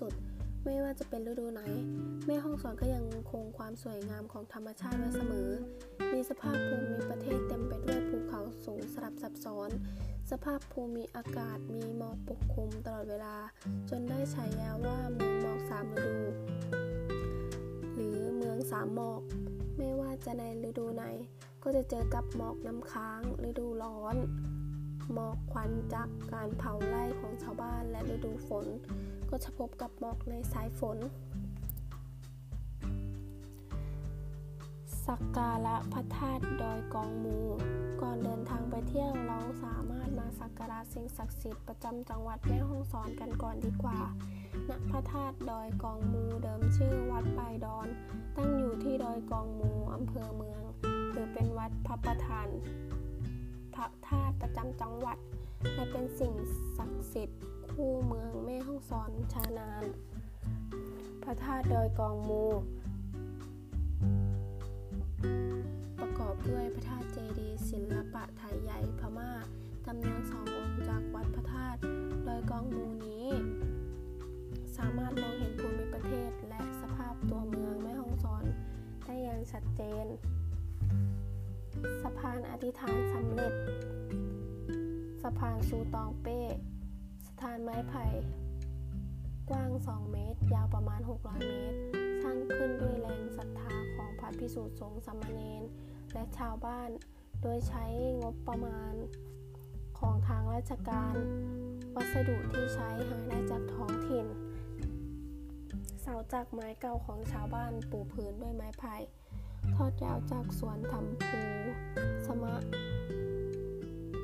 สุดไม่ว่าจะเป็นฤดูไหนแม่ฮ่องสอนก็ยังคงความสวยงามของธรรมชาติไว้เสมอมีสภาพภูมิประเทศเต็มไปด้วยภูเขาสูงสลับซับซ้อนสภาพภูมิอากาศมีหมอกปกคลุมตลอดเวลาจนได้ฉายาว่าเมืองหมอกสามฤดูหรือเมืองสามหมอกไม่ว่าจะในฤดูไหนก็จะเจอกับหมอกน้ำค้างฤดูร้อนหมอกควันจากการเผาไร่ของชาวบ้านและฤดูฝนก็จะพบกับหมอกในสายฝนสักการะพระธาตุดอยกองมูก่อนเดินทางไปเที่ยวเราสามารถมาสักการะสิ่งศักดิ์สิทธิ์ประจำจังหวัดแม่ฮ่องสอนกันก่อนดีกว่าณพระธาตุดอยกองมูเดิมชื่อวัดปลายดอนตั้งอยู่ที่ดอยกองมูอำเภอเมืองคือเป็นวัดพระประธานพระธาตุประจำจังหวัดและเป็นสิ่งศักดิ์สิทธิ์คู่เมืองแม่ฮ่องสอนชานานพระธาตุดอยกองมูประกอบด้วยพระธาตุเจดีย์ศิลปะไทยใหญ่พม่าจำนวน2องค์จากวัดพระธาตุดอยกองมูนี้สามารถมองเห็นภูมิประเทศและสภาพตัวเมืองแม่ฮ่องสอนได้อย่างชัดเจนสะพานอธิษฐานสำเร็จสะพานซูตองเป้สะพานไม้ไผ่กว้าง2เมตรยาวประมาณ600เมตรสร้างขึ้นด้วยแรงศรัทธาของพระภิกษุสงฆ์สามเณรและชาวบ้านโดยใช้งบประมาณของทางราชการวัสดุที่ใช้หาได้จากท้องถิ่นเสาจากไม้เก่าของชาวบ้านปูพื้นด้วยไม้ไผ่ทอดยาวจากสวนทำภูสมะ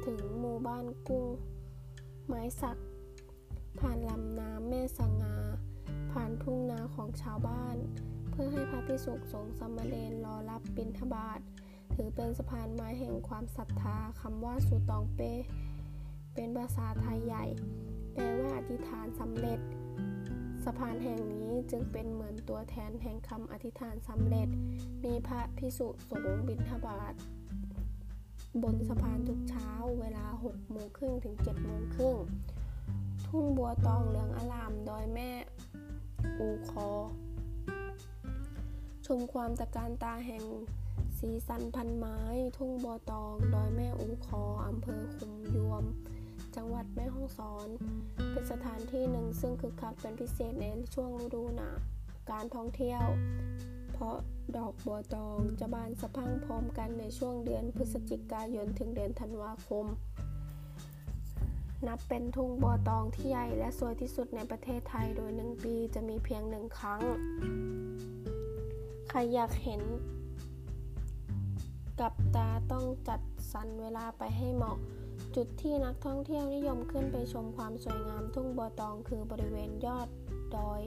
ถึงหมู่บ้านกุ้งไม้สักผ่านลำน้ำแม่สง่าผ่านทุ่งนาของชาวบ้านเพื่อให้พระภิกษุสงฆ์สามเณรรอรับบิณฑบาตถือเป็นสะพานไม้แห่งความศรัทธาคำว่าสุตองเปเป็นภาษาไทยใหญ่แปลว่าอธิษฐานสำเร็จสะพานแห่งนี้จึงเป็นเหมือนตัวแทนแห่งคำอธิษฐานสำเร็จมีพระภิกษุสงฆ์บิณฑบาตบนสะพานทุกเช้าเวลา 6:30 น. ถึง 7:30 น. ทุ่งบัวตองเหลืองอลามดอยแม่อูคอชมความตะการตาแห่งสีสันพันไม้ทุ่งบัวตองดอยแม่อูคออำเภอคุมยวมจังหวัดแม่ฮ่องสอนเป็นสถานที่หนึ่งซึ่งคึกคักเป็นพิเศษในช่วงฤดูหนาวการท่องเที่ยวเพราะดอกบัวตองจะบานสะพรั่งพร้อมกันในช่วงเดือนพฤศจิกายนถึงเดือนธันวาคมนับเป็นทุ่งบัวตองที่ใหญ่และสวยที่สุดในประเทศไทยโดย1ปีจะมีเพียง1ครั้งใครอยากเห็นกับตาต้องจัดสรรเวลาไปให้เหมาะจุดที่นักท่องเที่ยวนิยมขึ้นไปชมความสวยงามทุ่งบัวตองคือบริเวณยอดดอย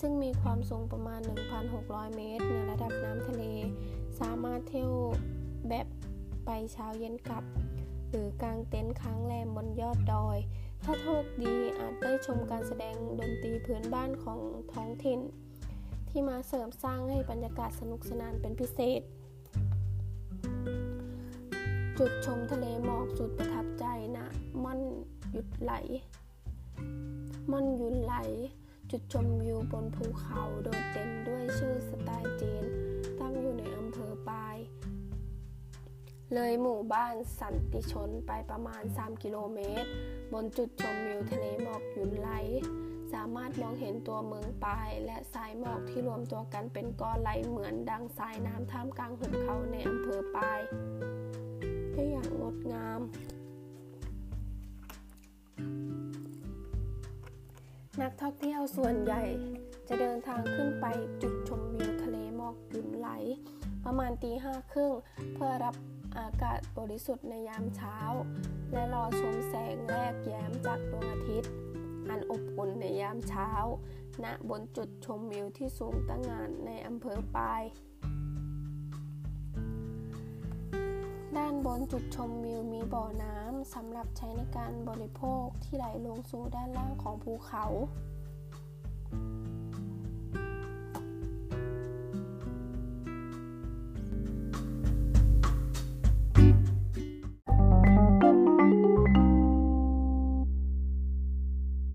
ซึ่งมีความสูงประมาณ 1,600 เมตรในระดับน้ำทะเลสามารถเที่ยวแบบไปเช้าเย็นกลับหรือกางเต็นท์ค้างแรมบนยอดดอยถ้าโชคดีอาจได้ชมการแสดงดนตรีพื้นบ้านของท้องถิ่นที่มาเสริมสร้างให้บรรยากาศสนุกสนานเป็นพิเศษจุดชมทะเลหมอกสุดประทับใจนะม่อนหยุดไหลจุดชมวิวบนภูเขาโดดเด่นด้วยชื่อสไตล์จีนตั้งอยู่ในอำเภอปายเลยหมู่บ้านสันติชนไปประมาณ3กิโลเมตรบนจุดชมวิวทะเลหมอกหยุดไหลสามารถมองเห็นตัวเมืองปายและสายหมอกที่รวมตัวกันเป็นก้อนไหลเหมือนดังสายน้ำท่ามกลางหุบเขาในอำเภอปายได้อย่างงดงามนักท่องเที่ยวส่วนใหญ่จะเดินทางขึ้นไปจุดชมวิวทะเลหมอกหยุดไหลประมาณ 5:30 น. เพื่อรับอากาศบริสุทธิ์ในยามเช้าและรอชมแสงแรกแย้มจากดวงอาทิตย์อันอบอุ่นในยามเช้าณบนจุดชมวิวที่สูงตะง่านในอำเภอปายด้านบนจุดชมวิวมีบ่อน้ำสำหรับใช้ในการบริโภคที่ไหลลงสู่ด้านล่างของภูเขา